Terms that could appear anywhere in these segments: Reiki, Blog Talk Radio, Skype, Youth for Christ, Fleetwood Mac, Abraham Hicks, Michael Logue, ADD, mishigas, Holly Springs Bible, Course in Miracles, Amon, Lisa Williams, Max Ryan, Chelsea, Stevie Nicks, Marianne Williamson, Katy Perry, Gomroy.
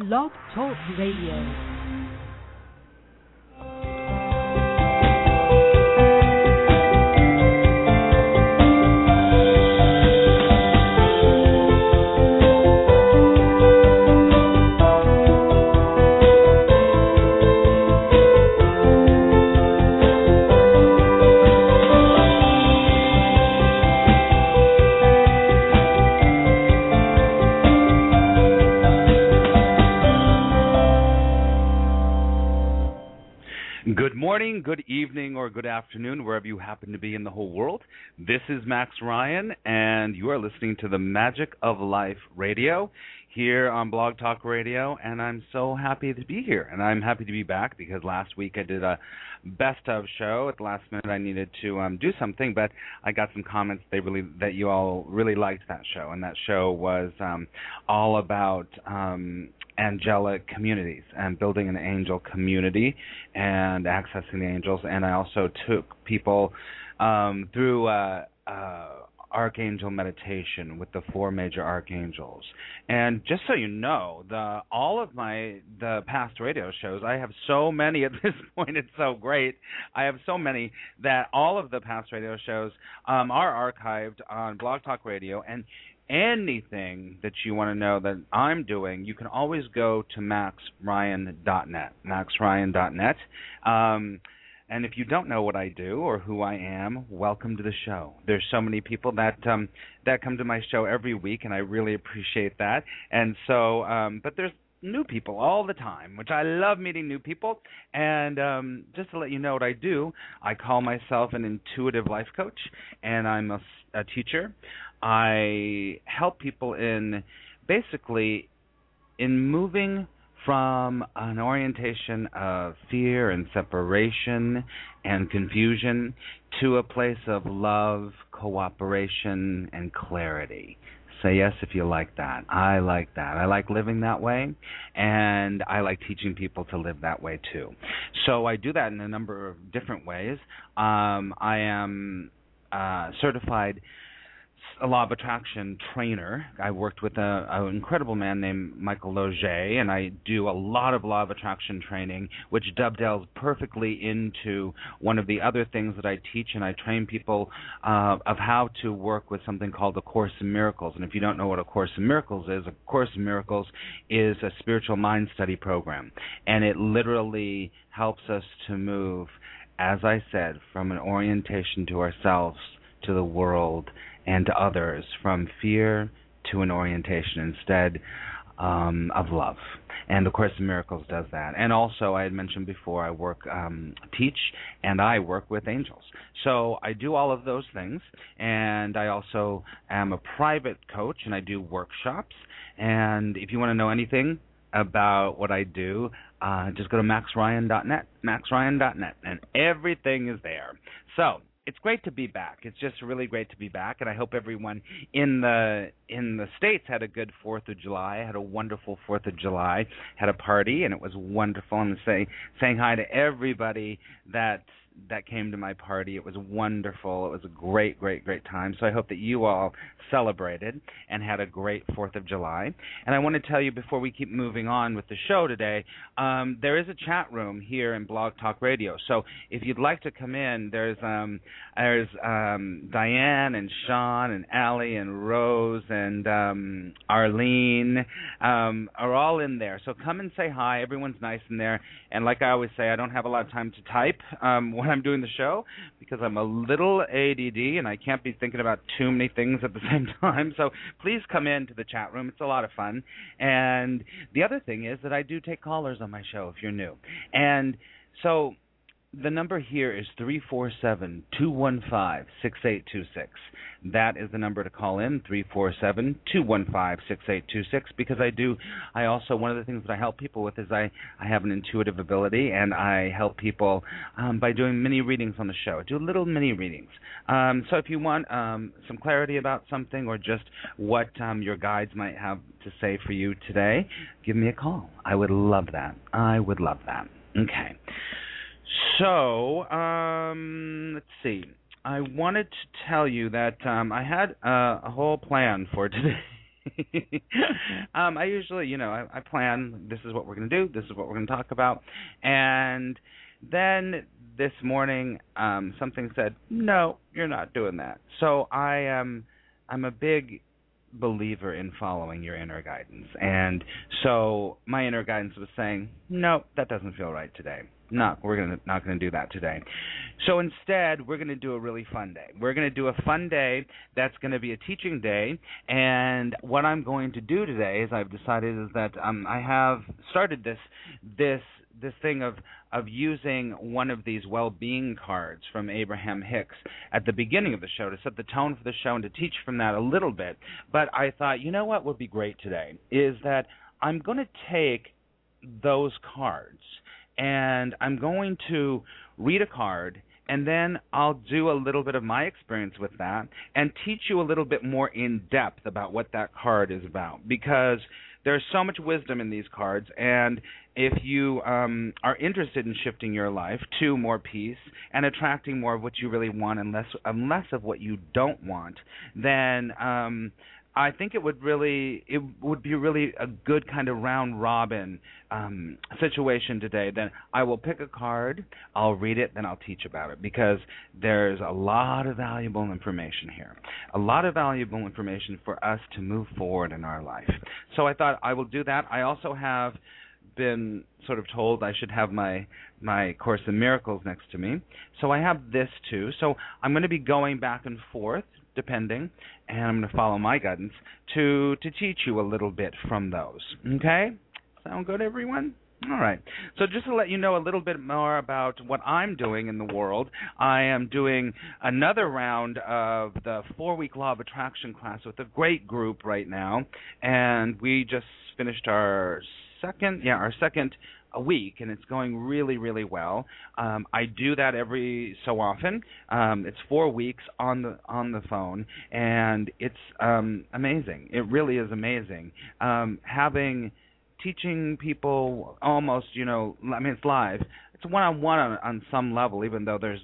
Blog Talk Radio. Good evening or good afternoon, wherever you happen to be in the whole world. This is Max Ryan, and you are listening to the Magic of Life Radio here on Blog Talk Radio, and I'm so happy to be here, and I'm happy to be back because last week I did a best of show. At the last minute, I needed to do something, but I got some comments that you all really liked that show, and that show was all about angelic communities and building an angel community and accessing the angels. And I also took people through archangel meditation with the four major archangels. And just so you know, all of the past radio shows, I have so many at this point, it's so great. I have so many that all of the past radio shows are archived on Blog Talk Radio. And anything that you want to know that I'm doing, you can always go to maxryan.net, maxryan.net. And if you don't know what I do or who I am, welcome to the show. There's so many people that come to my show every week, and I really appreciate that. And so, but there's new people all the time, which I love meeting new people. And just to let you know what I do, I call myself an intuitive life coach, and I'm a teacher. I help people in moving from an orientation of fear and separation and confusion to a place of love, cooperation, and clarity. Say yes if you like that. I like that. I like living that way, and I like teaching people to live that way too. So I do that in a number of different ways. I am certified a law of attraction trainer. I worked with an incredible man named Michael Logue, and I do a lot of law of attraction training, which dovetails perfectly into one of the other things that I teach, and I train people of how to work with something called the Course in Miracles. And if you don't know what a Course in Miracles is, a Course in Miracles is a spiritual mind study program, and it literally helps us to move, as I said, from an orientation to ourselves, to the world, and to others, from fear to an orientation instead of love. And the Course in Miracles does that. And also, I had mentioned before, I work, teach, and I work with angels. So I do all of those things, and I also am a private coach, and I do workshops. And if you want to know anything about what I do, just go to maxryan.net, maxryan.net, and everything is there. So it's great to be back. It's just really great to be back, and I hope everyone in the States had a good 4th of July, had a wonderful 4th of July, had a party, and it was wonderful. I'm saying hi to everybody that came to my party. It was wonderful. It was a great, great, great time. So I hope that you all celebrated and had a great 4th of July. And I want to tell you before we keep moving on with the show today, there is a chat room here in Blog Talk Radio. So if you'd like to come in, there's Diane and Sean and Allie and Rose and Arlene are all in there. So come and say hi. Everyone's nice in there. And like I always say, I don't have a lot of time to type when I'm doing the show, because I'm a little ADD and I can't be thinking about too many things at the same time. So please come into the chat room. It's a lot of fun. And the other thing is that I do take callers on my show if you're new. And so the number here is 347-215-6826. That is the number to call in, 347-215-6826, because one of the things that I help people with is I have an intuitive ability, and I help people by doing mini readings on the show. I do little mini readings. So if you want some clarity about something, or just what your guides might have to say for you today, give me a call. I would love that. Okay. So, let's see. I wanted to tell you that I had a whole plan for today. I usually, I plan, this is what we're going to do, this is what we're going to talk about. And then this morning, something said, no, you're not doing that. So I'm a big believer in following your inner guidance. And so my inner guidance was saying, no, that doesn't feel right today. No, we're not going to do that today. So instead, we're going to do a really fun day. We're going to do a fun day that's going to be a teaching day. And what I'm going to do today, as I've decided, is that I have started this thing of using one of these well-being cards from Abraham Hicks at the beginning of the show to set the tone for the show and to teach from that a little bit. But I thought, you know what would be great today is that I'm going to take those cards and I'm going to read a card, and then I'll do a little bit of my experience with that and teach you a little bit more in depth about what that card is about, because there's so much wisdom in these cards. And if you are interested in shifting your life to more peace and attracting more of what you really want and less of what you don't want, then I think it would be really a good kind of round robin situation today. Then I will pick a card, I'll read it, then I'll teach about it, because there's a lot of valuable information here, a lot of valuable information for us to move forward in our life. So I thought I will do that. I also have been sort of told I should have my Course in Miracles next to me, so I have this too. So I'm going to be going back and forth, depending, and I'm going to follow my guidance to teach you a little bit from those. Okay? Sound good, everyone? All right. So just to let you know a little bit more about what I'm doing in the world, I am doing another round of the 4-week Law of Attraction class with a great group right now, and we just finished our second a week, and it's going really, really well. I do that every so often. It's 4 weeks on the phone, and it's amazing. It really is amazing. Teaching people almost, it's live. It's one-on-one on some level, even though there's,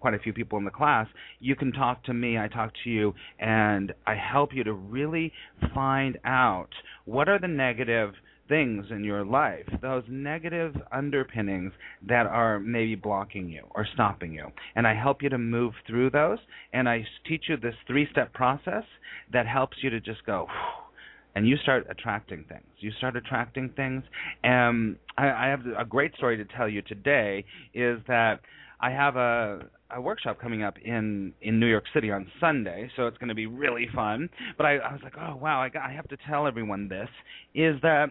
quite a few people in the class. You can talk to me, I talk to you, and I help you to really find out what are the negative things in your life, those negative underpinnings that are maybe blocking you or stopping you. And I help you to move through those, and I teach you this 3-step process that helps you to just go, whew, and you start attracting things. I have a great story to tell you today, is that I have a workshop coming up in New York City on Sunday, so it's going to be really fun. But I was like, oh, wow, I have to tell everyone this, is that,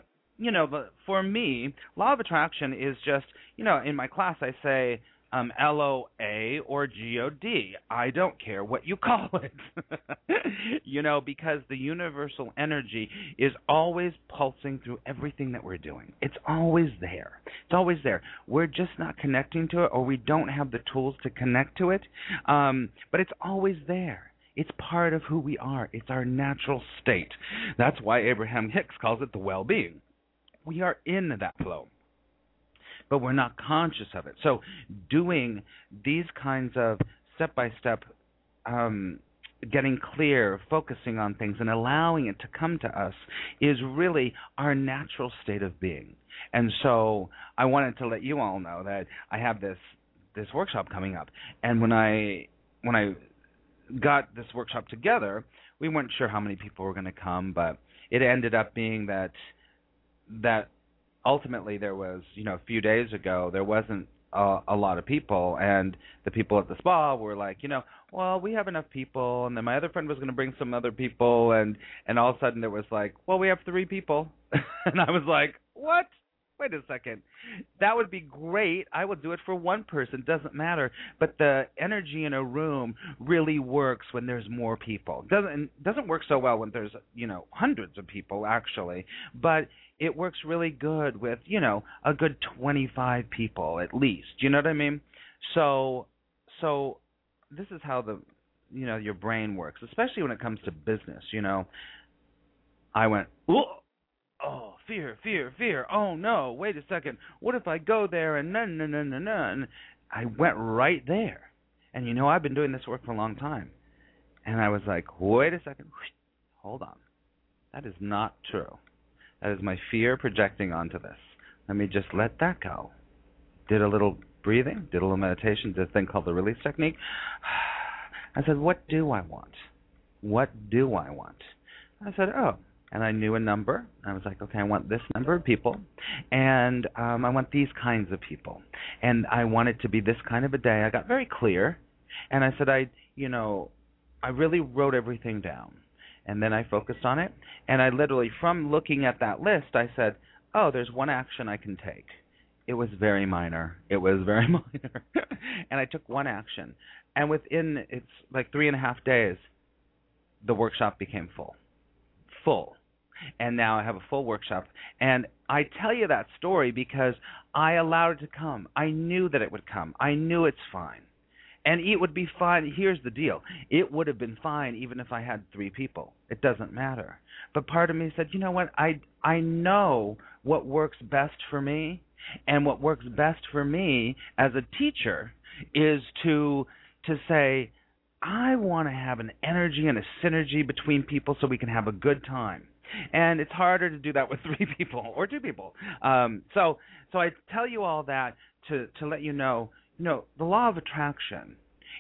but for me, Law of Attraction is just, in my class I say LOA or GOD. I don't care what you call it, because the universal energy is always pulsing through everything that we're doing. It's always there. It's always there. We're just not connecting to it, or we don't have the tools to connect to it, but it's always there. It's part of who we are. It's our natural state. That's why Abraham Hicks calls it the well-being. We are in that flow, but we're not conscious of it. So doing these kinds of step-by-step, getting clear, focusing on things, and allowing it to come to us is really our natural state of being. And so I wanted to let you all know that I have this workshop coming up. And when I got this workshop together, we weren't sure how many people were going to come, but it ended up being that ultimately there was, a few days ago, there wasn't a lot of people, and the people at the spa were like, well, we have enough people, and then my other friend was going to bring some other people, and all of a sudden it was like, well, we have 3 people, and I was like, what? Wait a second. That would be great. I will do it for 1 person. Doesn't matter. But the energy in a room really works when there's more people. Doesn't work so well when there's, hundreds of people actually. But it works really good with, a good 25 people at least. Do you know what I mean? So this is how the, your brain works, especially when it comes to business. I went, whoa. Oh, fear. Oh, no, wait a second. What if I go there and none? I went right there. And, I've been doing this work for a long time. And I was like, wait a second. Hold on. That is not true. That is my fear projecting onto this. Let me just let that go. Did a little breathing, did a little meditation, did a thing called the release technique. I said, what do I want? What do I want? I said, oh. And I knew a number. I was like, okay, I want this number of people, and I want these kinds of people, and I want it to be this kind of a day. I got very clear, and I said, I really wrote everything down, and then I focused on it, and I literally, from looking at that list, I said, oh, there's one action I can take. It was very minor. And I took one action, and within, it's like 3.5 days, the workshop became full. And now I have a full workshop. And I tell you that story because I allowed it to come. I knew that it would come. I knew it's fine. And it would be fine. Here's the deal. It would have been fine even if I had 3 people. It doesn't matter. But part of me said, you know what? I know what works best for me. And what works best for me as a teacher is to say, I want to have an energy and a synergy between people so we can have a good time. And it's harder to do that with 3 people or 2 people. So I tell you all that to let you know, the law of attraction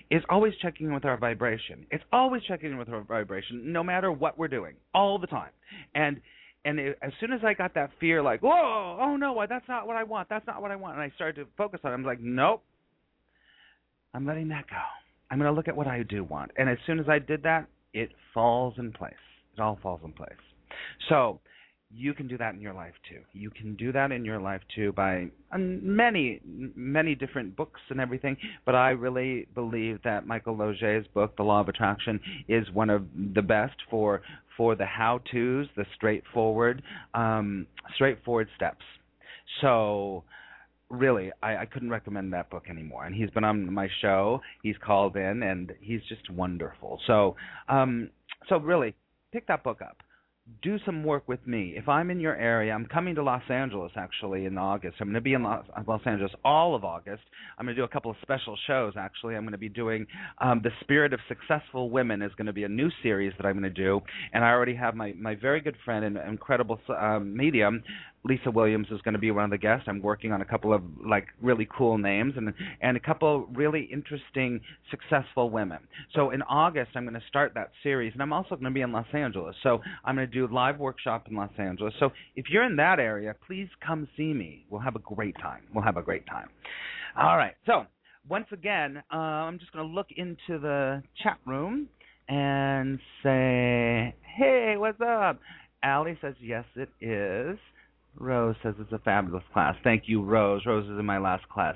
is always checking in with our vibration. It's always checking in with our vibration, no matter what we're doing, all the time. And as soon as I got that fear, like, whoa, oh, no, that's not what I want. That's not what I want. And I started to focus on it. I'm like, nope, I'm letting that go. I'm going to look at what I do want. And as soon as I did that, it falls in place. It all falls in place. So you can do that in your life, too. You can do that in your life, too, by many, many different books and everything. But I really believe that Michael Loge's book, The Law of Attraction, is one of the best for the how-tos, the straightforward steps. So really, I couldn't recommend that book anymore. And he's been on my show. He's called in, and he's just wonderful. So really, pick that book up. Do some work with me. If I'm in your area, I'm coming to Los Angeles, actually, in August. I'm going to be in Los Angeles all of August. I'm going to do a couple of special shows, actually. I'm going to be doing The Spirit of Successful Women is going to be a new series that I'm going to do. And I already have my very good friend and incredible medium, Lisa Williams, is going to be one of the guests. I'm working on a couple of really cool names and a couple really interesting, successful women. So in August, I'm going to start that series, and I'm also going to be in Los Angeles. So I'm going to do a live workshop in Los Angeles. So if you're in that area, please come see me. We'll have a great time. All right. So once again, I'm just going to look into the chat room and say, hey, what's up? Allie says, yes, it is. Rose says it's a fabulous class. Thank you, Rose. Rose is in my last class.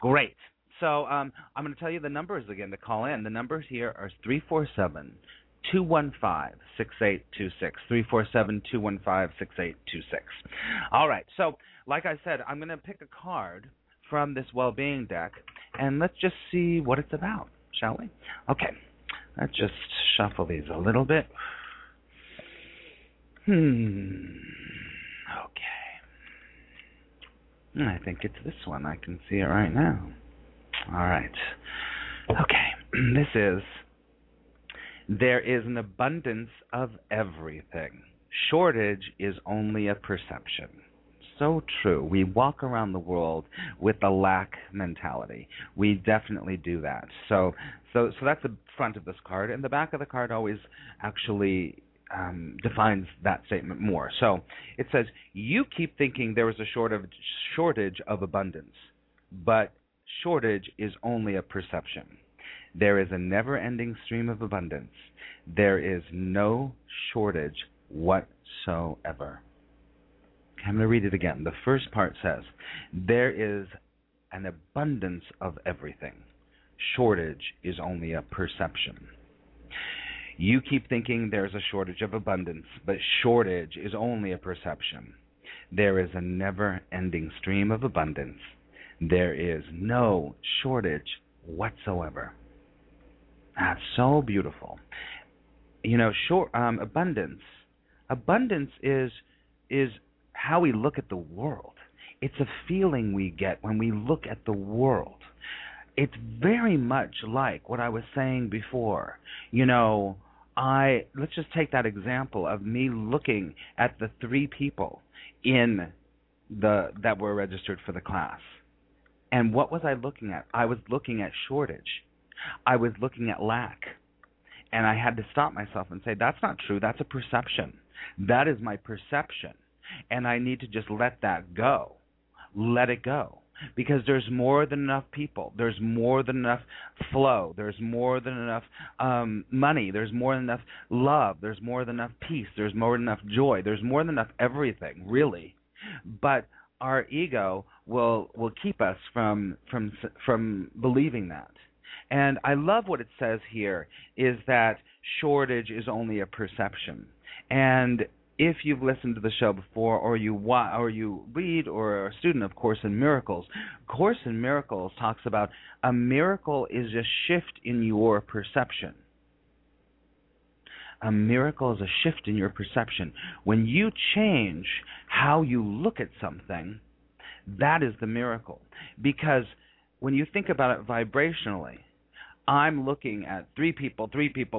Great. So I'm going to tell you the numbers again to call in. The numbers here are 347-215-6826. 347-215-6826. All right. So like I said, I'm going to pick a card from this well-being deck, and let's just see what it's about, shall we? Okay. Let's just shuffle these a little bit. Okay. I think it's this one. I can see it right now. All right. Okay. This is, there is an abundance of everything. Shortage is only a perception. So true. We walk around the world with a lack mentality. We definitely do that. So that's the front of this card. And the back of the card always actually defines that statement more. So it says, you keep thinking there is a shortage of abundance, but shortage is only a perception. There is a never-ending stream of abundance. There is no shortage whatsoever. I'm going to read it again. The first part says, there is an abundance of everything. Shortage is only a perception. You keep thinking there's a shortage of abundance, but shortage is only a perception. There is a never-ending stream of abundance. There is no shortage whatsoever. That's so beautiful. Abundance is how we look at the world. It's a feeling we get when we look at the world. It's very much like what I was saying before. let's just take that example of me looking at the three people in that were registered for the class. And what was I looking at? I was looking at shortage. I was looking at lack. And I had to stop myself and say, that's not true. That's a perception. That is my perception. And I need to just let that go. Let it go. Because there's more than enough people. There's more than enough flow. There's more than enough money. There's more than enough love. There's more than enough peace. There's more than enough joy. There's more than enough everything, really. But our ego will keep us from believing that. And I love what it says here is that shortage is only a perception. And if you've listened to the show before, or you read or are a student of Course in Miracles, Course in Miracles talks about a miracle is a shift in your perception. A miracle is a shift in your perception. When you change how you look at something, that is the miracle. Because when you think about it vibrationally, I'm looking at three people,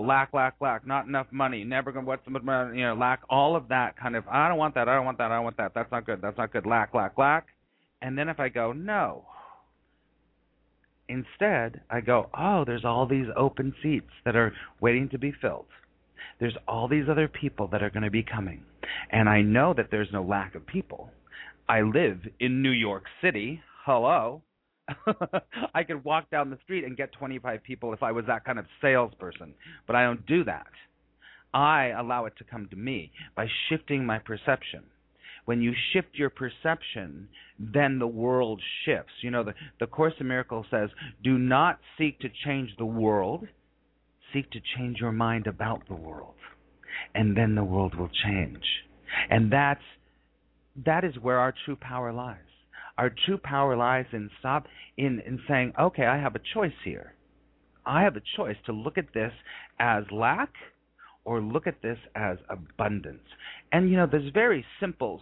lack, not enough money, never going to, what's the, lack, all of that kind of, I don't want that, that's not good, lack. And then if I go, no, instead I go, oh, there's all these open seats that are waiting to be filled. There's all these other people that are going to be coming. And I know that there's no lack of people. I live in New York City. Hello. I could walk down the street and get 25 people if I was that kind of salesperson, but I don't do that. I allow it to come to me by shifting my perception. When you shift your perception, then the world shifts. You know, the Course in Miracles says, do not seek to change the world. Seek to change your mind about the world, and then the world will change. And that is where our true power lies. Our true power lies in saying, okay, I have a choice here. I have a choice to look at this as lack or look at this as abundance. And, there's very simple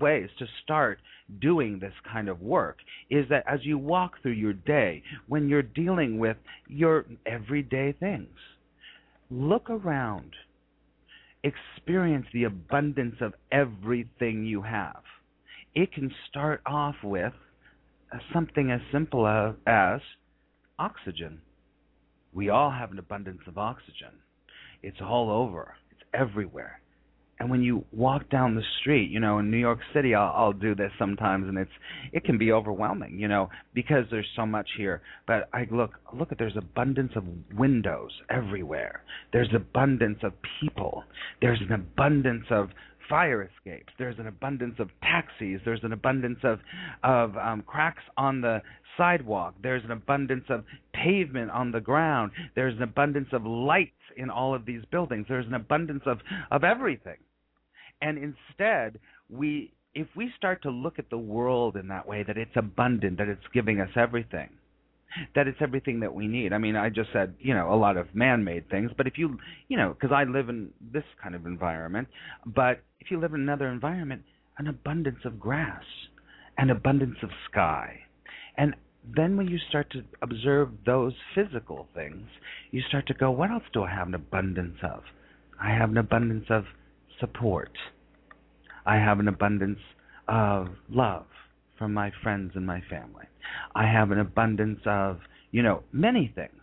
ways to start doing this kind of work is that as you walk through your day, when you're dealing with your everyday things, look around, experience the abundance of everything you have. It can start off with something as simple as oxygen. We all have an abundance of oxygen. It's all over. It's everywhere. And when you walk down the street, in New York City, I'll do this sometimes, and it can be overwhelming, because there's so much here. But I look at there's abundance of windows everywhere. There's abundance of people. There's an abundance of fire escapes. There's an abundance of taxis. There's an abundance of cracks on the sidewalk. There's an abundance of pavement on the ground. There's an abundance of lights in all of these buildings. There's an abundance of everything. And instead, if we start to look at the world in that way, that it's abundant, that it's giving us everything, that it's everything that we need. I mean, I just said, a lot of man-made things, but if you, because I live in this kind of environment, but if you live in another environment, an abundance of grass, an abundance of sky. And then when you start to observe those physical things, you start to go, what else do I have an abundance of? I have an abundance of support. I have an abundance of love from my friends and my family. I have an abundance of, many things.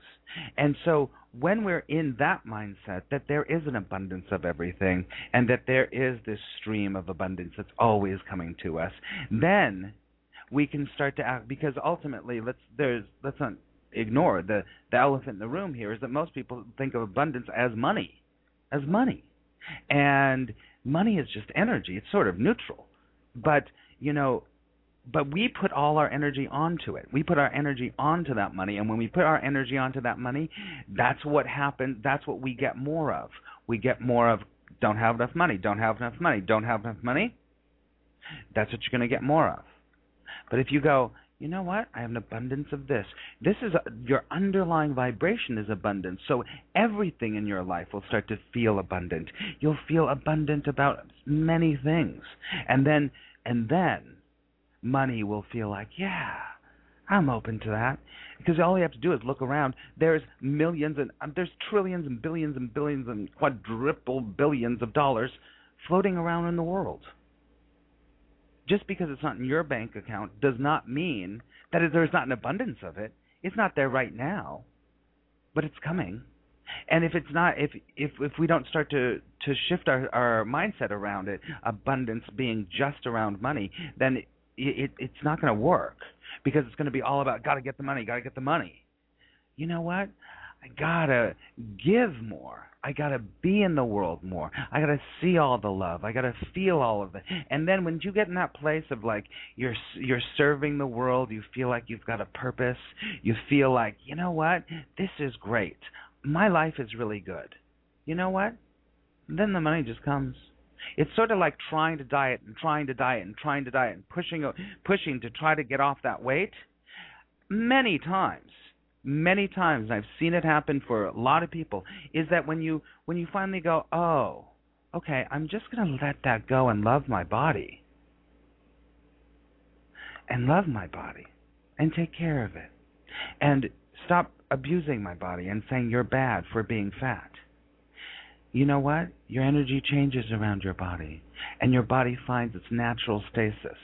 And so when we're in that mindset that there is an abundance of everything and that there is this stream of abundance that's always coming to us, then we can start to act, because ultimately, let's not ignore the elephant in the room here is that most people think of abundance as money, and money is just energy. It's sort of neutral, but we put all our energy onto it. We put our energy onto that money, and when we put our energy onto that money, that's what happens. That's what we get more of. We get more of don't have enough money. That's what you're going to get more of. But if you go, you know what? I have an abundance of this. This is your underlying vibration is abundant. So everything in your life will start to feel abundant. You'll feel abundant about many things. And then money will feel like, yeah, I'm open to that, because all you have to do is look around. There's millions and there's trillions and billions and quadruple billions of dollars floating around in the world. Just because it's not in your bank account does not mean that there's not an abundance of it. It's not there right now, but it's coming. And if it's not, if we don't start to shift our mindset around it, abundance being just around money, then it's not going to work, because it's going to be all about got to get the money. You know what? I got to give more. I got to be in the world more. I got to see all the love. I got to feel all of it. And then when you get in that place of like you're serving the world, you feel like you've got a purpose. You feel like, you know what? This is great. My life is really good. You know what? And then the money just comes. It's sort of like trying to diet and pushing to try to get off that weight. Many times, and I've seen it happen for a lot of people, is that when you finally go, oh, okay, I'm just going to let that go and love my body and take care of it and stop abusing my body and saying you're bad for being fat. You know what? Your energy changes around your body, and your body finds its natural stasis,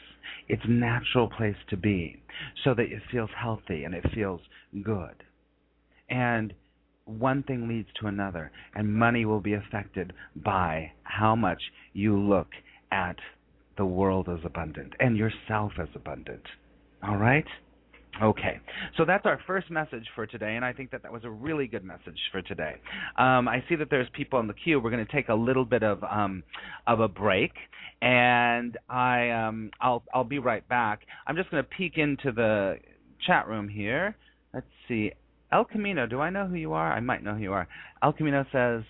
its natural place to be, so that it feels healthy and it feels good. And one thing leads to another, and money will be affected by how much you look at the world as abundant and yourself as abundant. All right? Okay, so that's our first message for today, and I think that was a really good message for today. I see that there's people in the queue. We're going to take a little bit of a break, and I'll be right back. I'm just going to peek into the chat room here. Let's see. El Camino, do I know who you are? I might know who you are. El Camino says,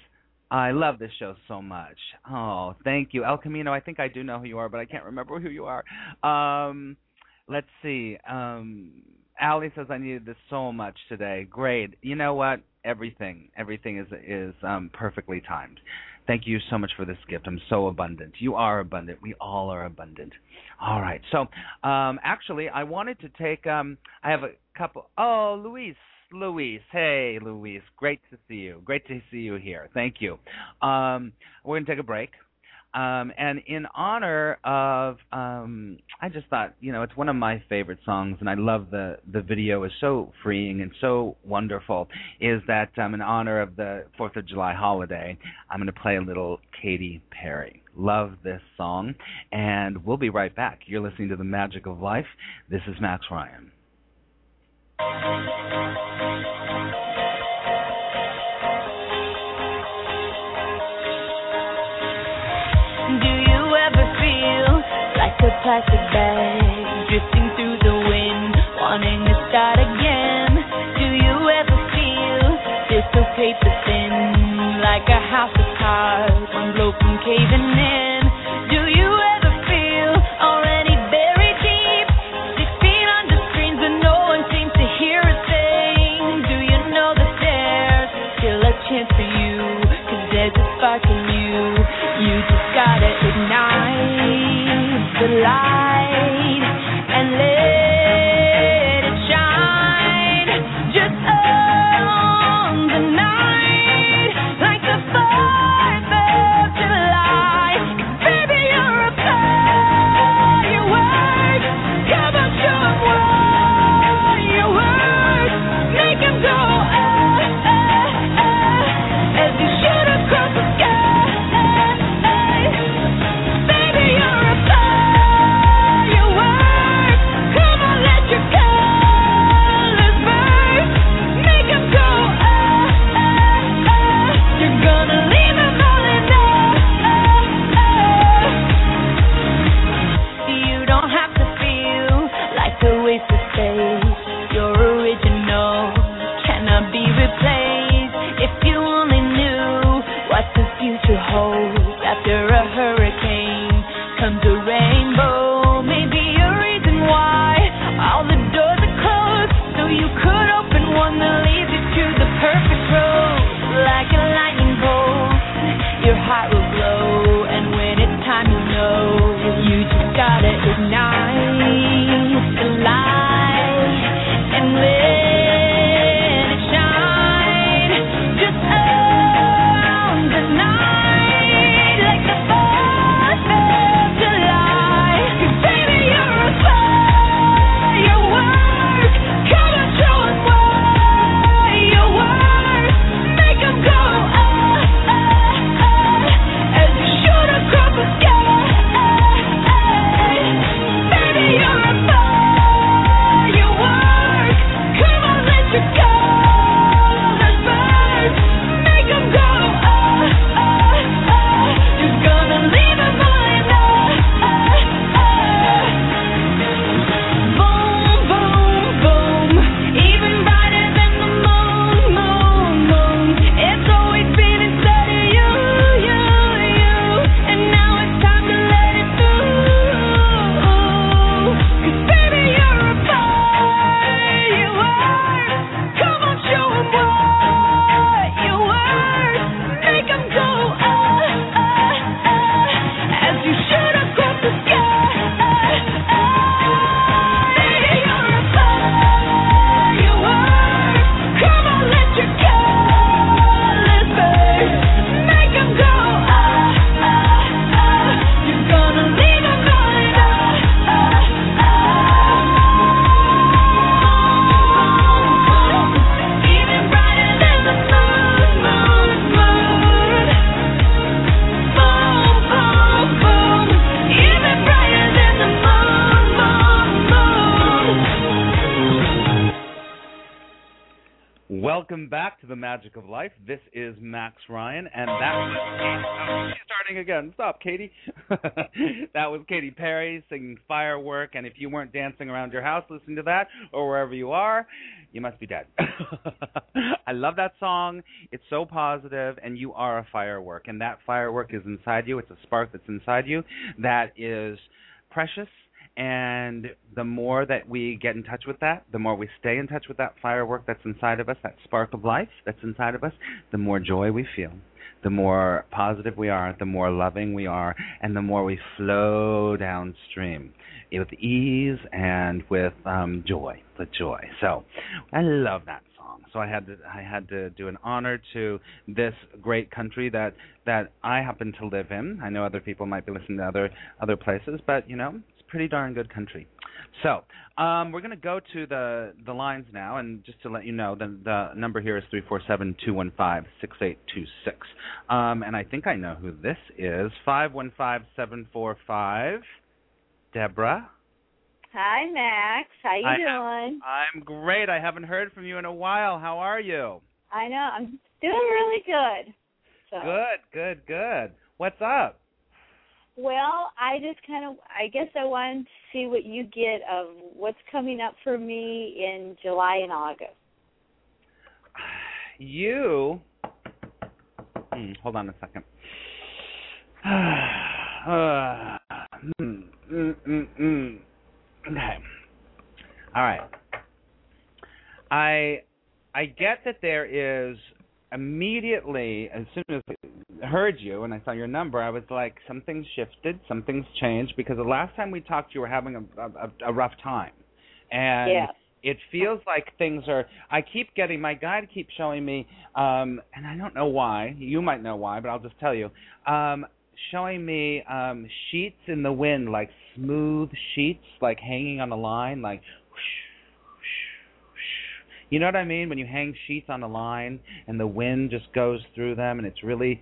I love this show so much. Oh, thank you. El Camino, I think I do know who you are, but I can't remember who you are. Let's see. Allie says, I needed this so much today. Great. You know what? Everything is perfectly timed. Thank you so much for this gift. I'm so abundant. You are abundant. We all are abundant. All right. So actually, I wanted to take I have a couple. Oh, Luis. Hey, Luis. Great to see you. Great to see you here. Thank you. We're going to take a break. And in honor of, I just thought, you know, it's one of my favorite songs, and I love the video. It's so freeing and so wonderful, is that in honor of the 4th of July holiday, I'm going to play a little Katy Perry. Love this song, and we'll be right back. You're listening to The Magic of Life. This is Max Ryan. A plastic bag, drifting through the wind, wanting to start again. Do you ever feel this so paper thin, like a house of cards, one blow from caving in? Do you ever feel already buried deep, 6 feet under screens, but no one seems to hear a thing? Do you know that there's still a chance for you, 'cause there's a spark in you, you just gotta ignite the light and let it shine just on the night, like the 4th of July. 'Cause baby, you're a firework. Come on, show 'em what you're worth. Make 'em go as you shoot across the sky. Baby, you're a firework. Welcome back to The Magic of Life. This is Max Ryan, and that was... She's starting again. Stop, Katy. That was Katy Perry singing Firework, and if you weren't dancing around your house listening to that, or wherever you are, you must be dead. I love that song. It's so positive, and you are a firework, and that firework is inside you. It's a spark that's inside you that is precious. And the more that we get in touch with that, the more we stay in touch with that firework that's inside of us, that spark of life that's inside of us, the more joy we feel, the more positive we are, the more loving we are, and the more we flow downstream with ease and with joy. So I love that song. So I had to do an honor to this great country that I happen to live in. I know other people might be listening to other places, but, you know, pretty darn good country. So we're going to go to the lines now, and just to let you know, the number here is 347-215-6826. And I think I know who this is, 515-745. Deborah. Hi, Max. How you doing? I'm great. I haven't heard from you in a while. How are you? I know. I'm doing really good. So. Good. What's up? Well, I just I guess I wanted to see what you get of what's coming up for me in July and August. Hold on a second. Okay. All right. I get that there is immediately, as soon as I heard you and I saw your number, I was like, something's shifted, something's changed, because the last time we talked, you were having a rough time. And it feels like things are, I keep getting, my guide keeps showing me, and I don't know why, you might know why, but I'll just tell you, showing me sheets in the wind, like smooth sheets, like hanging on a line, like whoosh. You know what I mean? When you hang sheets on a line and the wind just goes through them and it's really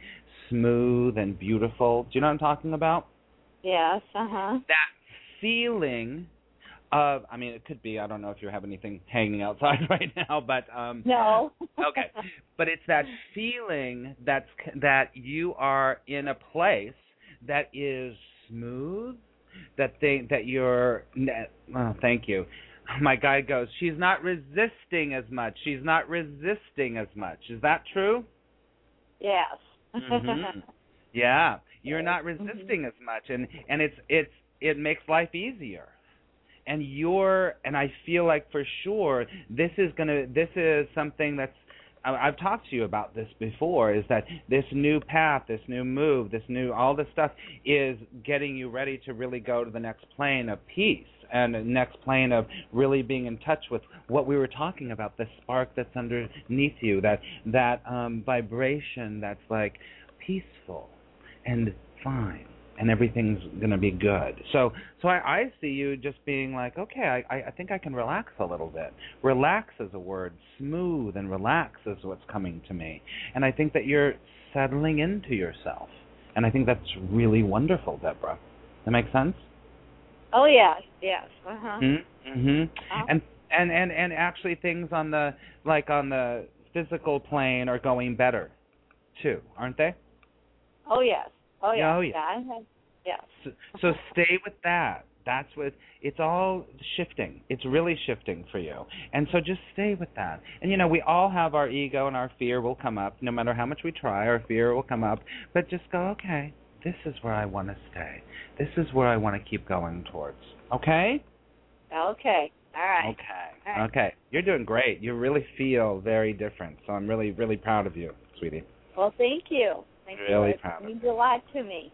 smooth and beautiful. Do you know what I'm talking about? Yes, uh-huh. That feeling of, I mean, it could be, I don't know if you have anything hanging outside right now, but... No. Okay. But it's that feeling that you are in a place that is smooth, that you're... Oh, thank you. My guide goes, she's not resisting as much. Is that true? Yes. Mm-hmm. Yeah, you're not resisting as much, and it makes life easier. And I feel like for sure this is something that's, I've talked to you about this before, is that this new path, this new move, this new, all this stuff is getting you ready to really go to the next plane of peace and the next plane of really being in touch with what we were talking about, the spark that's underneath you, that vibration that's like peaceful and fine. And everything's going to be good. So I see you just being like, okay, I think I can relax a little bit. Relax is a word. Smooth and relax is what's coming to me. And I think that you're settling into yourself. And I think that's really wonderful, Deborah. That makes sense? Oh, yes. Uh-huh. Mm-hmm. Uh-huh. And actually things on the physical plane are going better, too, aren't they? Oh, yes. Oh, yeah. Oh, yeah. Yeah. So stay with that. That's what it's all shifting. It's really shifting for you. And so just stay with that. And, you know, we all have our ego and our fear will come up. No matter how much we try, our fear will come up. But just go, okay, this is where I want to stay. This is where I want to keep going towards. Okay? Okay. All right. Okay. All right. Okay. You're doing great. You really feel very different. So I'm really, really proud of you, sweetie. Well, thank you. Really proud. It means a lot to me.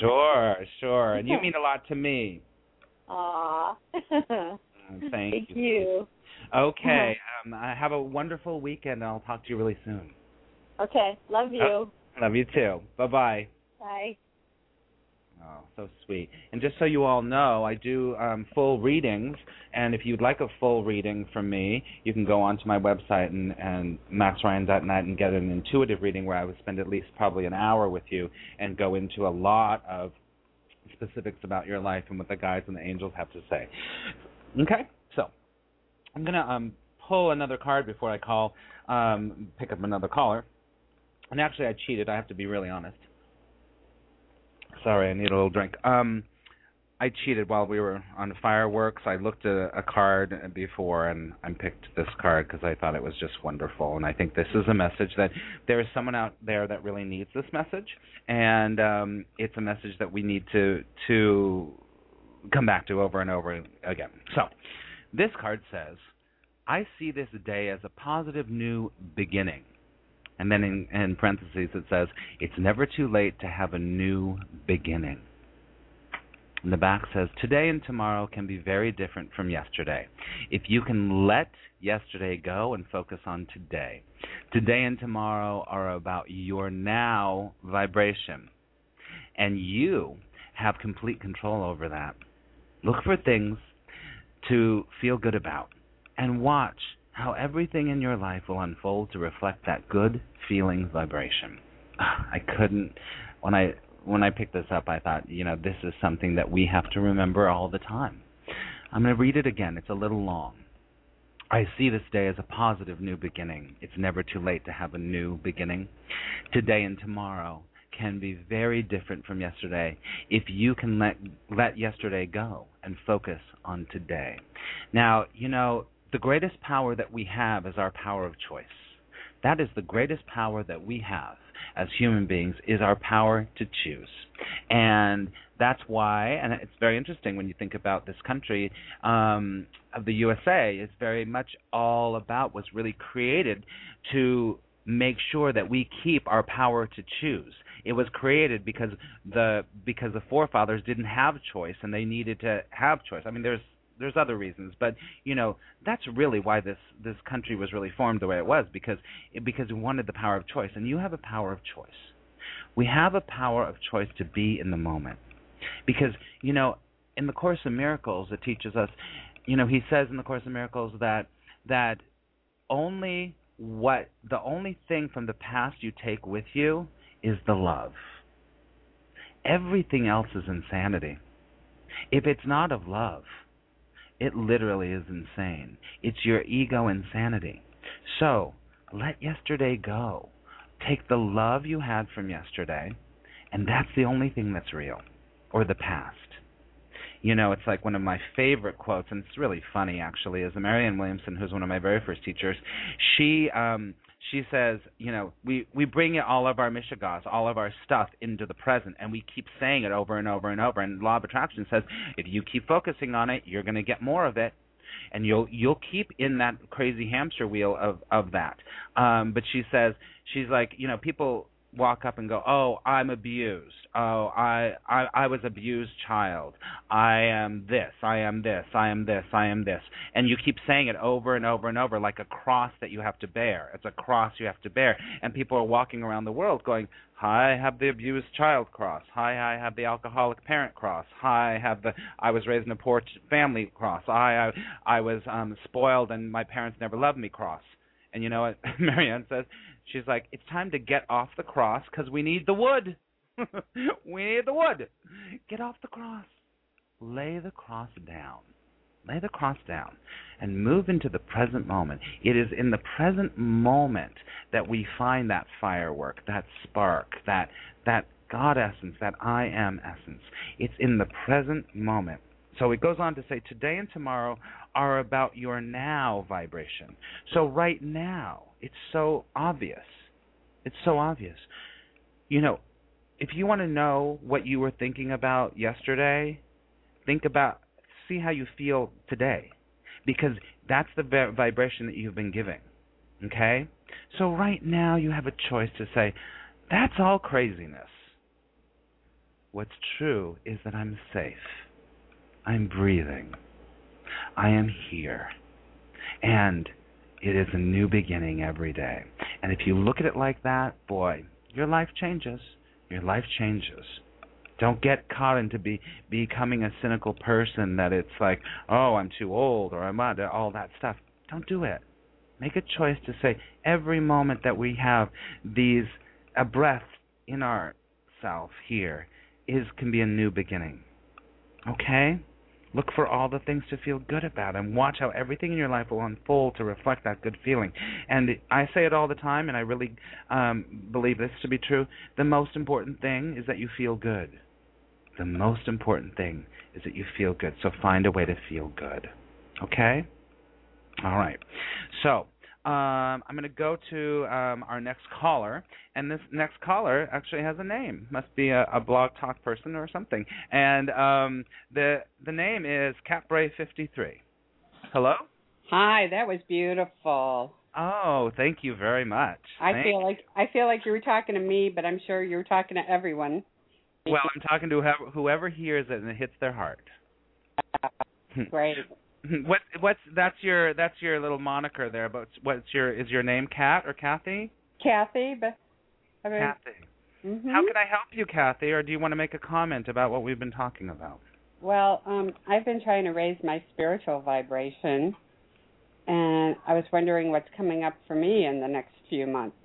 Sure. And you mean a lot to me. Aw. Thank you. Okay. Have a wonderful weekend, and I'll talk to you really soon. Okay. Love you. Oh, love you, too. Bye-bye. Bye. Oh, so sweet. And just so you all know, I do full readings, and if you'd like a full reading from me, you can go onto my website and maxryan.net and get an intuitive reading where I would spend at least probably an hour with you and go into a lot of specifics about your life and what the guides and the angels have to say. Okay? So I'm going to pull another card before I call, pick up another caller. And actually, I cheated. I have to be really honest. Sorry, I need a little drink. I cheated while we were on fireworks. I looked at a card before and I picked this card because I thought it was just wonderful. And I think this is a message that there is someone out there that really needs this message. And it's a message that we need to come back to over and over again. So this card says, I see this day as a positive new beginning. And then in parentheses it says, it's never too late to have a new beginning. And the back says, today and tomorrow can be very different from yesterday. If you can let yesterday go and focus on today. Today and tomorrow are about your now vibration. And you have complete control over that. Look for things to feel good about and watch how everything in your life will unfold to reflect that good feeling vibration. I couldn't, when I picked this up, I thought, you know, this is something that we have to remember all the time. I'm going to read it again. It's a little long. I see this day as a positive new beginning. It's never too late to have a new beginning. Today and tomorrow can be very different from yesterday if you can let yesterday go and focus on today. Now, you know, the greatest power that we have is our power of choice. That is the greatest power that we have as human beings, is our power to choose. And that's why, and it's very interesting when you think about this country, of the USA, is very much all about, was really created to make sure that we keep our power to choose. It was created because the forefathers didn't have choice and they needed to have choice. I mean, there's other reasons, but you know, that's really why this country was really formed the way it was, because we wanted the power of choice. And you have a power of choice. We have a power of choice to be in the moment, because you know, in the Course in Miracles, it teaches us, you know, he says in the Course in Miracles that only what the only thing from the past you take with you is the love. Everything else is insanity. If it's not of love, it literally is insane. It's your ego insanity. So let yesterday go. Take the love you had from yesterday, and that's the only thing that's real, or the past. You know, it's like one of my favorite quotes, and it's really funny actually, is Marianne Williamson, who's one of my very first teachers. She says, you know, we bring all of our mishigas, all of our stuff into the present, and we keep saying it over and over and over. And law of attraction says, if you keep focusing on it, you're going to get more of it, and you'll keep in that crazy hamster wheel of that. But she says, she's like, you know, people walk up and go, oh, I'm abused. Oh, I was abused child. I am this, I am this, I am this, I am this. And you keep saying it over and over and over, like a cross that you have to bear. It's a cross you have to bear. And people are walking around the world going, I have the abused child cross. Hi, I have the alcoholic parent cross. Hi, I have the I was raised in a poor family cross. I was spoiled and my parents never loved me cross. And you know what Marianne says? She's like, it's time to get off the cross because we need the wood. We need the wood. Get off the cross. Lay the cross down. Lay the cross down and move into the present moment. It is in the present moment that we find that firework, that spark, that God essence, that I am essence. It's in the present moment. So it goes on to say, today and tomorrow are about your now vibration. So right now, it's so obvious. It's so obvious. You know, if you want to know what you were thinking about yesterday, see how you feel today, because that's the vibration that you've been giving, okay? So right now you have a choice to say, that's all craziness. What's true is that I'm safe. I'm breathing. I am here. And it is a new beginning every day. And if you look at it like that, boy, your life changes. Your life changes. Don't get caught into becoming a cynical person that it's like, oh, I'm too old or I'm not, all that stuff. Don't do it. Make a choice to say every moment that we have a breath in ourself here can be a new beginning. Okay? Look for all the things to feel good about and watch how everything in your life will unfold to reflect that good feeling. And I say it all the time, and I really believe this to be true. The most important thing is that you feel good. The most important thing is that you feel good. So find a way to feel good. Okay? All right. So I'm going to go to our next caller, and this next caller actually has a name. Must be a blog talk person or something. And the name is Catbray53. Hello? Hi, that was beautiful. Oh, thank you very much. I feel like you were talking to me, but I'm sure you were talking to everyone. Well, I'm talking to whoever hears it and it hits their heart. Great. That's your little moniker there, but is your name Kat or Kathy? Kathy, but I mean, Kathy. Mm-hmm. How can I help you, Kathy, or do you want to make a comment about what we've been talking about? Well, I've been trying to raise my spiritual vibration, and I was wondering what's coming up for me in the next few months.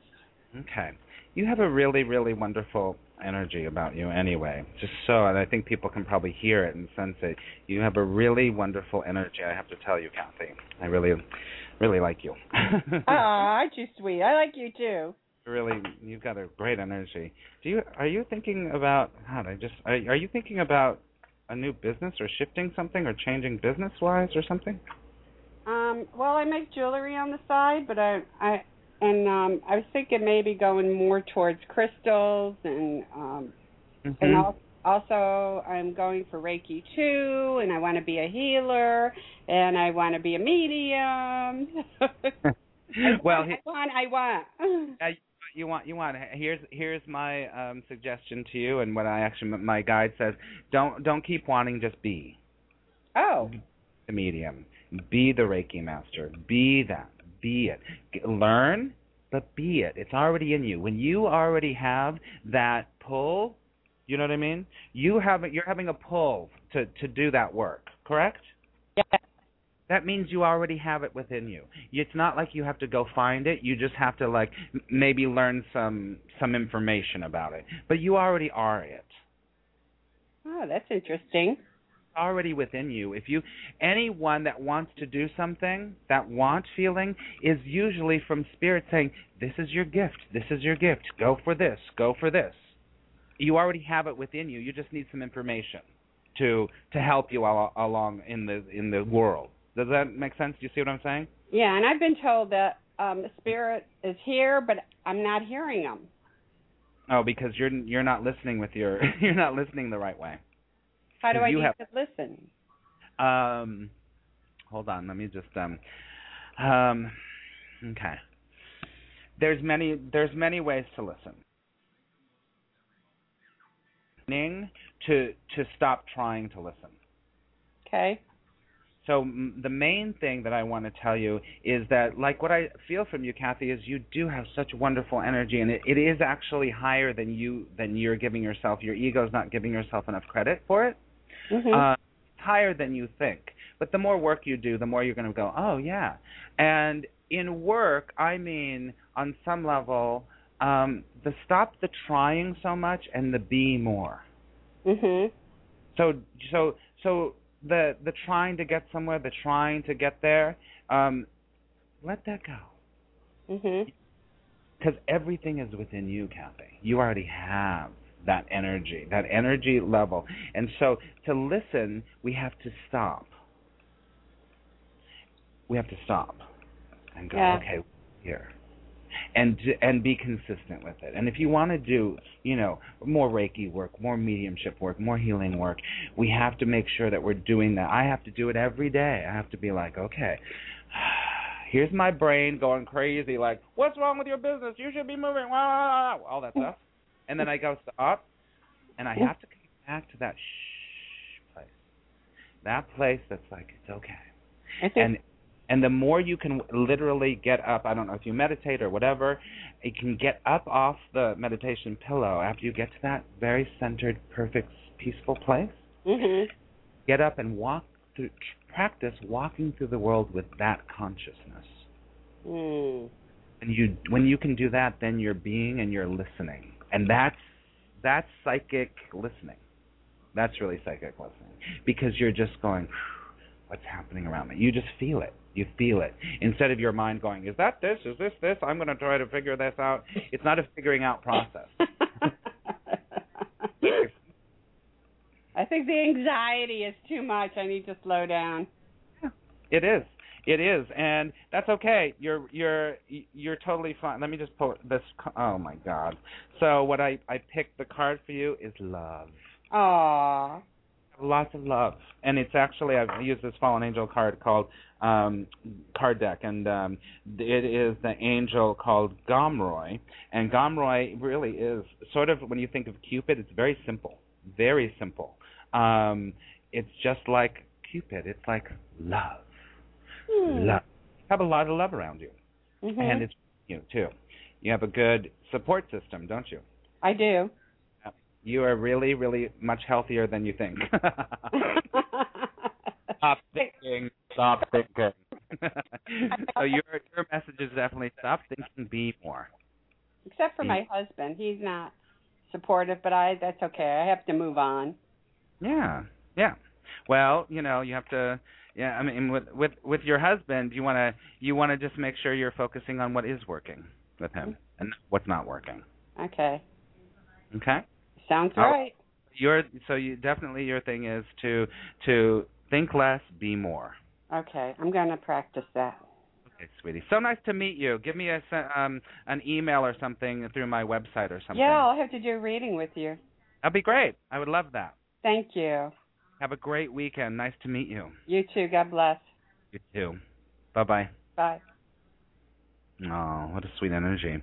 Okay. You have a really, really wonderful energy about you anyway, just so, and I think people can probably hear it and sense it. You have a really wonderful energy, I have to tell you, Kathy. I really, really like you. Oh, aren't you sweet? I like you too. Really, you've got a great energy. Are you thinking about a new business or shifting something or changing business-wise or something? Well, I make jewelry on the side, but And I was thinking maybe going more towards crystals, and and also I'm going for Reiki too, and I want to be a healer, and I want to be a medium. Here's my suggestion to you, and what my guide says: don't keep wanting, just be. Oh. The medium, be the Reiki master, be that. Be it. Learn, but be it. It's already in you. When you already have that pull, you know what I mean? You're having a pull to do that work, correct? Yeah. That means you already have it within you. It's not like you have to go find it. You just have to, like, maybe learn some information about it. But you already are it. Oh, that's interesting. Already within you. Anyone that wants to do something, that want feeling is usually from spirit saying, this is your gift, go for this. You already have it within you. You just need some information to help you along in the world. Does that make sense? Do you see what I'm saying? Yeah, and I've been told that spirit is here, but I'm not hearing them. Oh, because you're not listening with your you're not listening the right way. How do I need to listen? Hold on. Let me just okay. There's many ways to listen. To stop trying to listen. Okay. So the main thing that I want to tell you is that, like, what I feel from you, Kathy, is you do have such wonderful energy, and it is actually higher than you're giving yourself. Your ego's not giving yourself enough credit for it. Mm-hmm. Higher than you think. But the more work you do, the more you're going to go, oh, yeah. And in work, I mean, on some level, the stop the trying so much and the be more. Mm-hmm. So. The trying to get somewhere, the trying to get there, let that go. Mm-hmm. Because everything is within you, Kathy. You already have that energy level. And so to listen, we have to stop. We have to stop and go, okay, we're here. And be consistent with it. And if you want to do, more Reiki work, more mediumship work, more healing work, we have to make sure that we're doing that. I have to do it every day. I have to be like, okay, here's my brain going crazy, like, what's wrong with your business? You should be moving, all that stuff. And then I go stop, and I have to come back to that shh place, that place that's like, it's okay. And the more you can literally get up, I don't know if you meditate or whatever, you can get up off the meditation pillow after you get to that very centered, perfect, peaceful place. Mm-hmm. Get up and practice walking through the world with that consciousness. Mm. And when you can do that, then you're being and you're listening. And that's psychic listening. That's really psychic listening, because you're just going, what's happening around me? You just feel it. You feel it. Instead of your mind going, is that this? Is this this? I'm going to try to figure this out. It's not a figuring out process. I think the anxiety is too much. I need to slow down. Yeah, it is. It is, and that's okay. You're totally fine. Let me just pull this. Oh my God! So what I picked the card for you is love. Aww. Lots of love, and it's actually I've used this fallen angel card called card deck, and it is the angel called Gomroy, and Gomroy really is sort of, when you think of Cupid, it's very simple, very simple. It's just like Cupid. It's like love. Love. Have a lot of love around you, mm-hmm. and it's you too. You have a good support system, don't you? I do. You are really, really much healthier than you think. Stop thinking. Stop thinking. So your message is definitely stop thinking, be more. Except for my husband, he's not supportive, but that's okay. I have to move on. Yeah, yeah. Well, you have to. Yeah, I mean, with your husband, you want to just make sure you're focusing on what is working with him and what's not working. Okay. Okay. Sounds right. So your thing is to think less, be more. Okay, I'm going to practice that. Okay, sweetie. So nice to meet you. Give me an email or something through my website or something. Yeah, I'll have to do a reading with you. That'd be great. I would love that. Thank you. Have a great weekend. Nice to meet you. You too. God bless. You too. Bye-bye. Bye. Oh, what a sweet energy.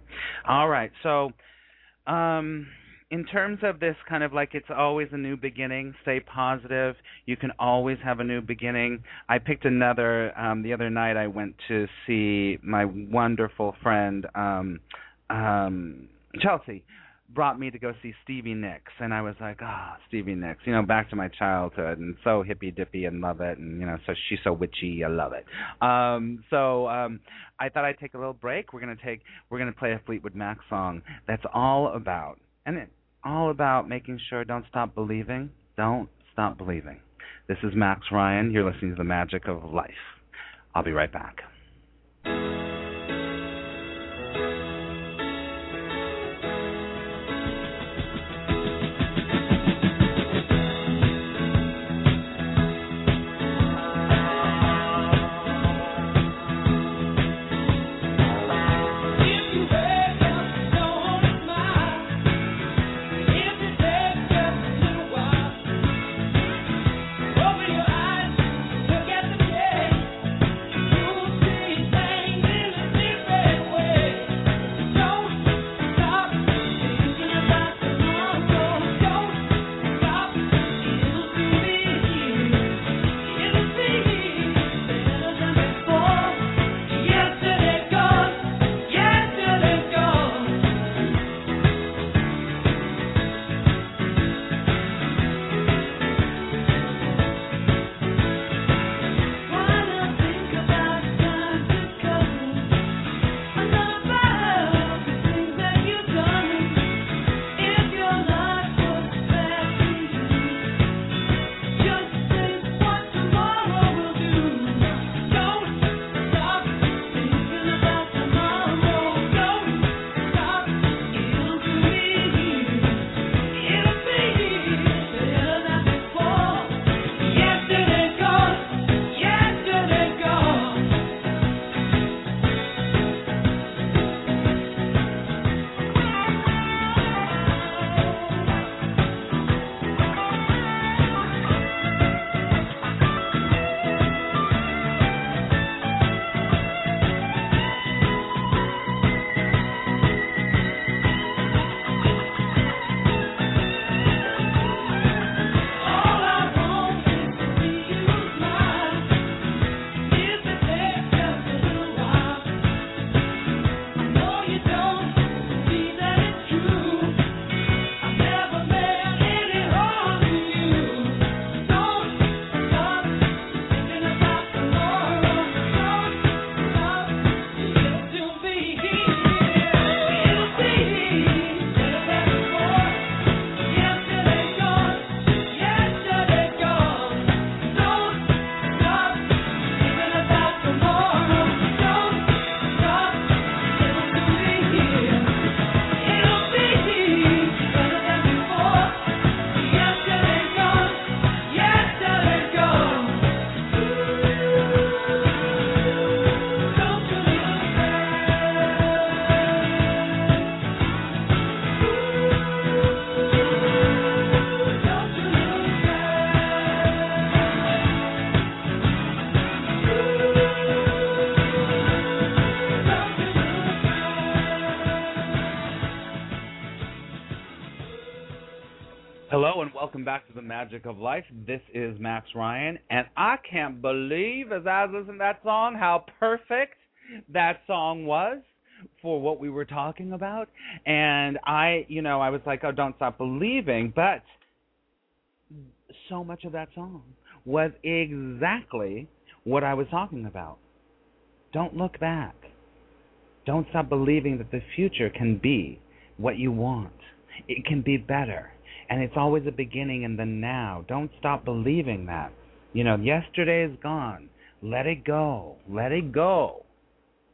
All right. So in terms of this kind of like it's always a new beginning, stay positive. You can always have a new beginning. I picked another. The other night I went to see my wonderful friend Chelsea. Brought me to go see Stevie Nicks, and I was like, Stevie Nicks, back to my childhood, and so hippy-dippy and love it, and, so she's so witchy, I love it. So I thought I'd take a little break. We're going to play a Fleetwood Mac song that's all about making sure don't stop believing. Don't stop believing. This is Max Ryan. You're listening to The Magic of Life. I'll be right back. Welcome back to The Magic of Life. This is Max Ryan, and I can't believe, as I listened to that song, how perfect that song was for what we were talking about. And I was like, oh, don't stop believing. But so much of that song was exactly what I was talking about. Don't look back. Don't stop believing that the future can be what you want. It can be better. And it's always a beginning in the now. Don't stop believing that. Yesterday is gone. Let it go. Let it go.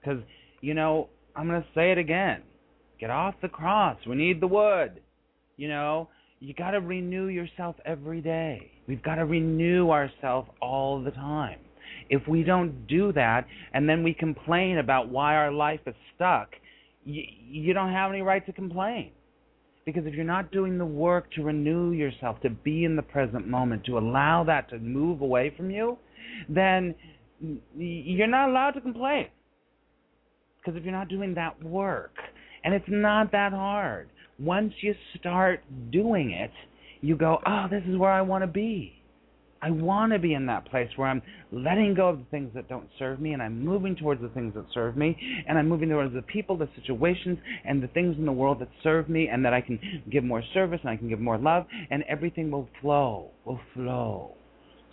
Because, I'm going to say it again. Get off the cross. We need the wood. You got to renew yourself every day. We've got to renew ourselves all the time. If we don't do that, and then we complain about why our life is stuck, you don't have any right to complain. Because if you're not doing the work to renew yourself, to be in the present moment, to allow that to move away from you, then you're not allowed to complain. Because if you're not doing that work, and it's not that hard, once you start doing it, you go, oh, this is where I want to be. I want to be in that place where I'm letting go of the things that don't serve me, and I'm moving towards the things that serve me, and I'm moving towards the people, the situations, and the things in the world that serve me, and that I can give more service, and I can give more love, and everything will flow.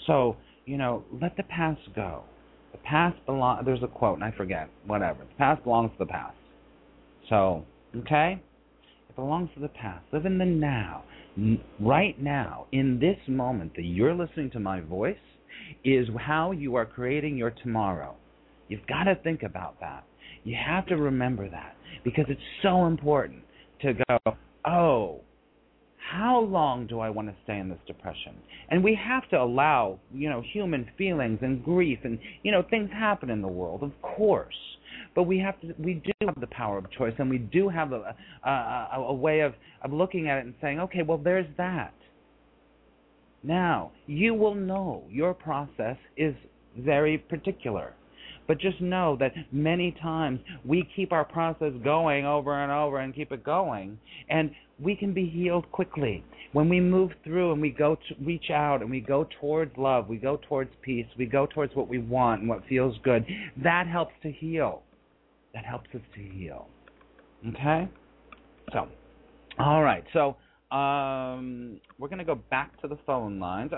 So, let the past go. The past belongs, there's a quote, and I forget, whatever. The past belongs to the past. So, okay? It belongs to the past. Live in the now. Right now, in this moment that you're listening to my voice, is how you are creating your tomorrow. You've got to think about that. You have to remember that, because it's so important to go, oh, how long do I want to stay in this depression? And we have to allow, human feelings and grief and, things happen in the world, of course. But we do have the power of choice, and we do have a way of looking at it and saying, okay, well, there's that. Now, you will know your process is very particular. But just know that many times we keep our process going over and over and keep it going, and we can be healed quickly. When we move through and we go to reach out and we go towards love, we go towards peace, we go towards what we want and what feels good, that helps to heal. That helps us to heal. Okay? So, all right. So we're going to go back to the phone lines.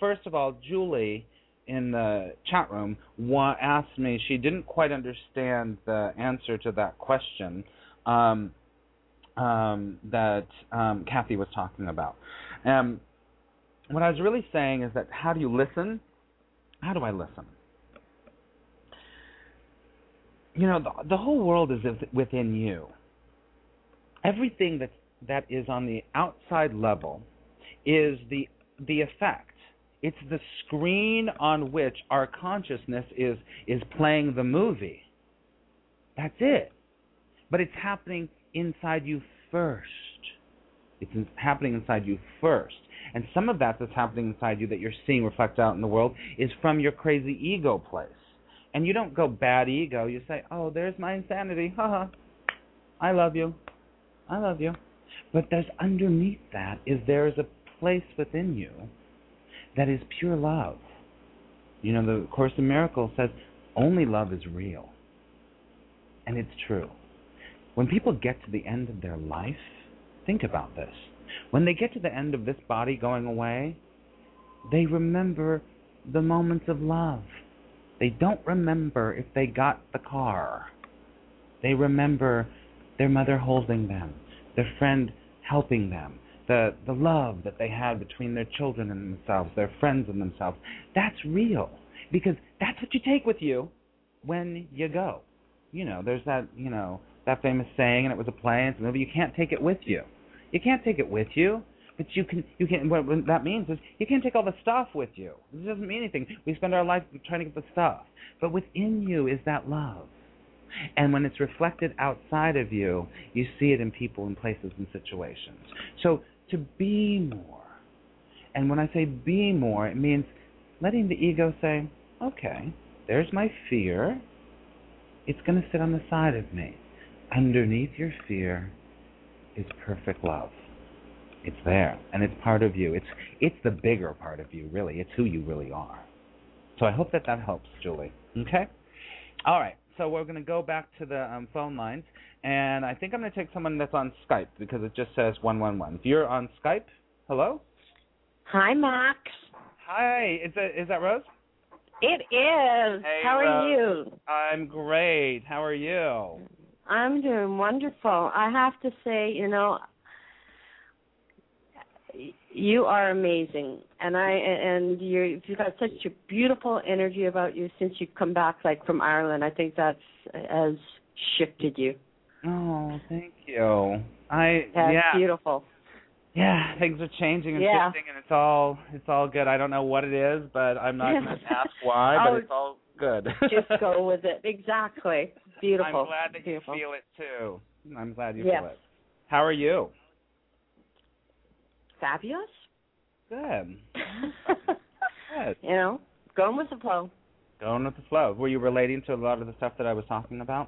First of all, Julie in the chat room asked me, she didn't quite understand the answer to that question that Kathy was talking about. What I was really saying is that how do you listen? How do I listen? The whole world is within you. Everything that is on the outside level is the effect. It's the screen on which our consciousness is playing the movie. That's it. But it's happening inside you first. It's happening inside you first. And some of that that's happening inside you that you're seeing reflect out in the world is from your crazy ego place. And you don't go bad ego. You say, oh, there's my insanity. Ha-ha. I love you. But there's underneath that there is a place within you that is pure love. The Course in Miracles says only love is real. And it's true. When people get to the end of their life, think about this. When they get to the end of this body going away, they remember the moments of love. They don't remember if they got the car. They remember their mother holding them, their friend helping them, the love that they had between their children and themselves, their friends and themselves. That's real, because that's what you take with you when you go. There's that, that famous saying, and it was a play, and it's a movie, you can't take it with you. You can't take it with you, but you can. What that means is you can't take all the stuff with you. It doesn't mean anything. We spend our life trying to get the stuff. But within you is that love. And when it's reflected outside of you, you see it in people and places and situations. So to be more. And when I say be more, it means letting the ego say, okay, there's my fear. It's going to sit on the side of me. Underneath your fear is perfect love. It's there, and it's part of you. It's the bigger part of you, really. It's who you really are. So I hope that that helps, Julie. Okay? All right. So we're going to go back to the phone lines, and I think I'm going to take someone that's on Skype because it just says 111. If you're on Skype, hello? Hi, Max. Hi. Is that Rose? It is. Hey, how are you? I'm great. How are you? I'm doing wonderful. I have to say, you know, you are amazing, and you've got such a beautiful energy about you since you've come back, like from Ireland. I think that has shifted you. Oh, thank you. That's beautiful. Yeah, things are changing and shifting, and it's all good. I don't know what it is, but I'm not going to ask why. But it's all good. Just go with it. Exactly. Beautiful. I'm glad that you feel it too. I'm glad you feel it. How are you? Fabulous. Good. Good. You know, going with the flow. Going with the flow. Were you relating to a lot of the stuff that I was talking about?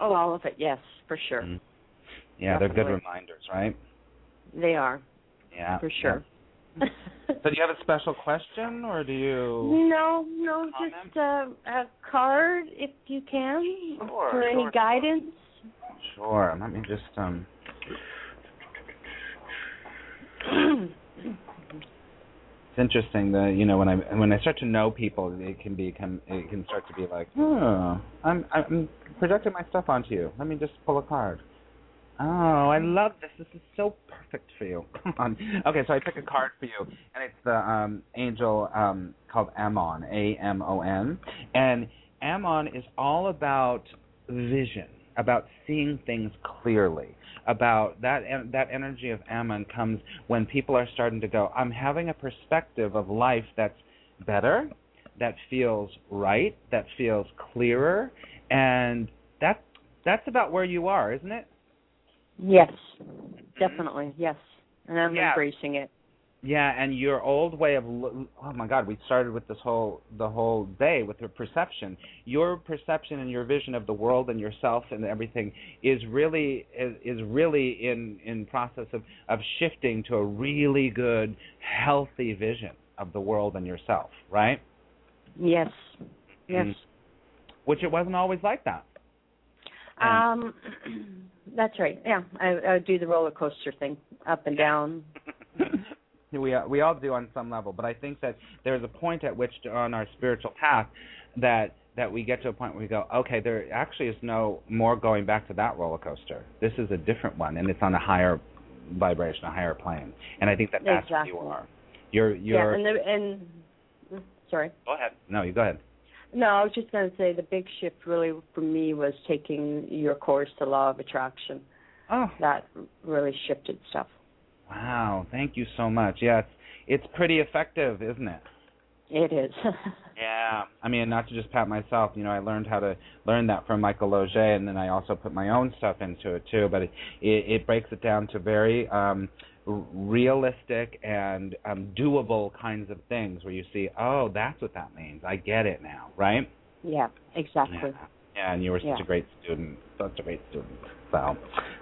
Oh, all of it, yes, for sure. Mm-hmm. Yeah, definitely. They're good reminders, right? They are. Yeah. For sure. Yeah. So do you have a special question, or do you... No, just a card, if you can, for any guidance. Sure. Let me just... It's interesting that, you know, when I start to know people, it can start to be like, oh, I'm projecting my stuff onto you. Let me just pull a card. Oh, I love this. This is so perfect for you. Come on. Okay, so I pick a card for you, and it's the angel called Amon, A-M-O-N, and Amon is all about vision, about seeing things clearly. About that energy of Ammon comes when people are starting to go, I'm having a perspective of life that's better, that feels right, that feels clearer, and that's about where you are, isn't it? Yes, definitely, yes. And I'm embracing it. Yeah, and your old way of oh my God, we started with the whole day with the perception. Your perception and your vision of the world and yourself and everything is really in process of shifting to a really good, healthy vision of the world and yourself, right? Yes. Yes. Which it wasn't always like that. That's right. Yeah, I do the roller coaster thing, up and down. We all do on some level, but I think that there's a point at which on our spiritual path that we get to a point where we go, okay, there actually is no more going back to that roller coaster. This is a different one, and it's on a higher vibration, a higher plane. And I think that that's exactly what you are. You're. Yeah, sorry. Go ahead. No, you go ahead. No, I was just going to say the big shift really for me was taking your course, The Law of Attraction. Oh. That really shifted stuff. Wow, thank you so much. Yeah, it's pretty effective, isn't it? It is. Yeah. I mean, not to just pat myself, you know, I learned how to learn that from Michael Logue, and then I also put my own stuff into it too, but it breaks it down to very realistic and doable kinds of things where you see, oh, that's what that means. I get it now, right? Yeah, exactly. Yeah, and you were such a great student. So,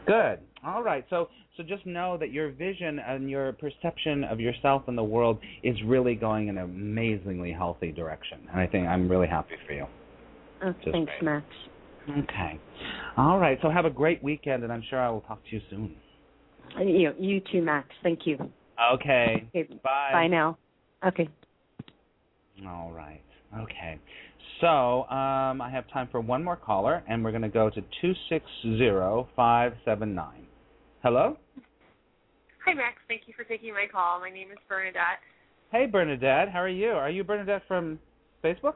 good. All right, so just know that your vision and your perception of yourself and the world is really going in an amazingly healthy direction. And I think I'm really happy for you. Oh, thanks, great. Max. Okay. All right, so have a great weekend, and I'm sure I will talk to you soon. You too, Max. Thank you. Okay. Bye. Bye now. Okay. All right. Okay. So I have time for one more caller, and we're going to go to 260579. Hello? Hi, Max. Thank you for taking my call. My name is Bernadette. Hey, Bernadette. How are you? Are you Bernadette from Facebook?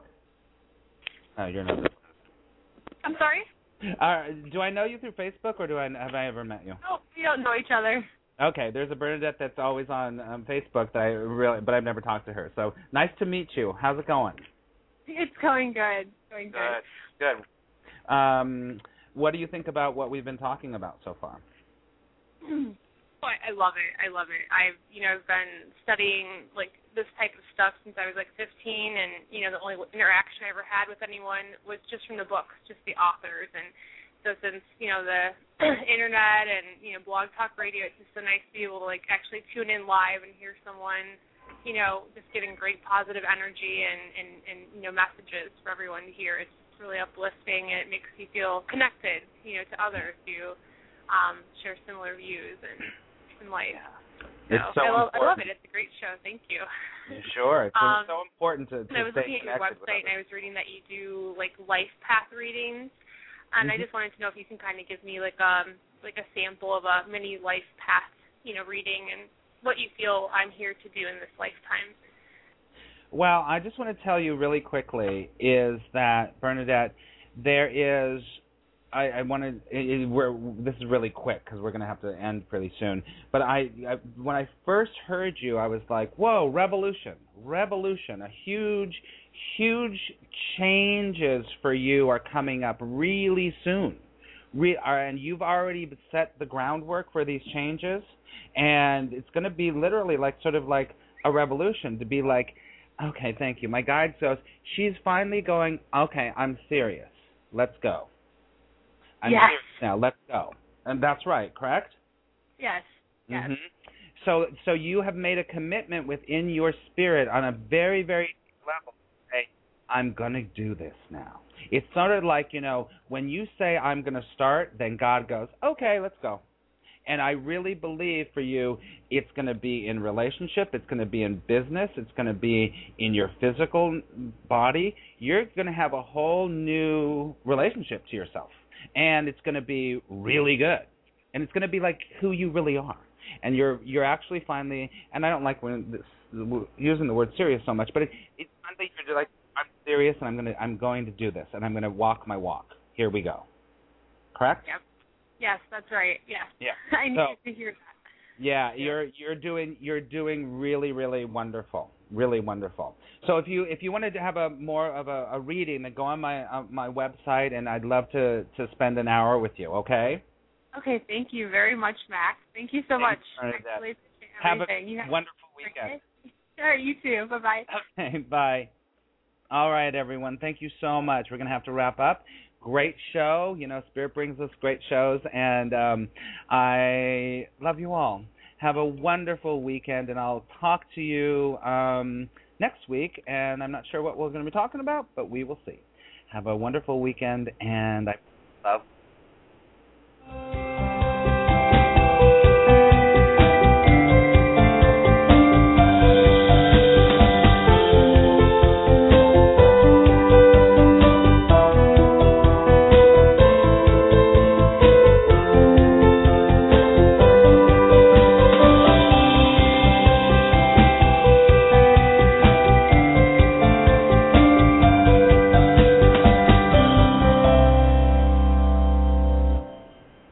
Oh, you're not. I'm sorry? Do I know you through Facebook, or have I ever met you? No, we don't know each other. Okay, there's a Bernadette that's always on Facebook, but I've never talked to her. So nice to meet you. How's it going? It's going good. Good. What do you think about what we've been talking about so far? Oh, I love it. I've been studying like this type of stuff since I was like 15, and you know the only interaction I ever had with anyone was just from the book, just the authors, and So since, you know, the internet and, you know, Blog Talk Radio, it's just so nice to be able to, like, actually tune in live and hear someone, you know, just getting great positive energy and you know, messages for everyone to hear. It's just really uplifting, and it makes you feel connected, you know, to others who share similar views and life. Yeah. It's so I love it. It's a great show. Thank you. Yeah, sure. It's so important to I was looking at your website, and I was reading that you do, like, life path readings. And I just wanted to know if you can kind of give me like a sample of a mini life path, you know, reading and what you feel I'm here to do in this lifetime. Well, I just want to tell you really quickly is that, Bernadette, there is this is really quick because we're going to have to end pretty soon. But I when I first heard you, I was like, whoa, revolution, a huge changes for you are coming up really soon. And you've already set the groundwork for these changes, and it's going to be literally like sort of like a revolution to be like, okay, thank you. My guide goes, she's finally going, okay, I'm serious. Let's go. I'm serious now. Let's go. And that's right, correct? Yes. Yes. Mm-hmm. So you have made a commitment within your spirit on a very, very deep level. I'm going to do this now. It's sort of like, you know, when you say I'm going to start, then God goes, okay, let's go. And I really believe for you it's going to be in relationship, it's going to be in business, it's going to be in your physical body. You're going to have a whole new relationship to yourself, and it's going to be really good. And it's going to be like who you really are. And you're actually finally, and I don't like when using the word serious so much, but it's finally you're like, I'm serious, and I'm going to do this, and I'm going to walk my walk. Here we go. Correct? Yep. Yes, that's right. Yes. Yeah. I needed to hear that. Yeah, you're doing really, really wonderful. Really wonderful. So if you wanted to have a more of a reading, then go on my website, and I'd love to spend an hour with you. Okay. Okay. Thank you very much, Max. Thank you so much. I really appreciate everything. Have a wonderful weekend. Sure. You too. Bye bye. Okay. Bye. All right, everyone. Thank you so much. We're going to have to wrap up. Great show. You know, Spirit brings us great shows, and I love you all. Have a wonderful weekend, and I'll talk to you next week, and I'm not sure what we're going to be talking about, but we will see. Have a wonderful weekend, and I love you.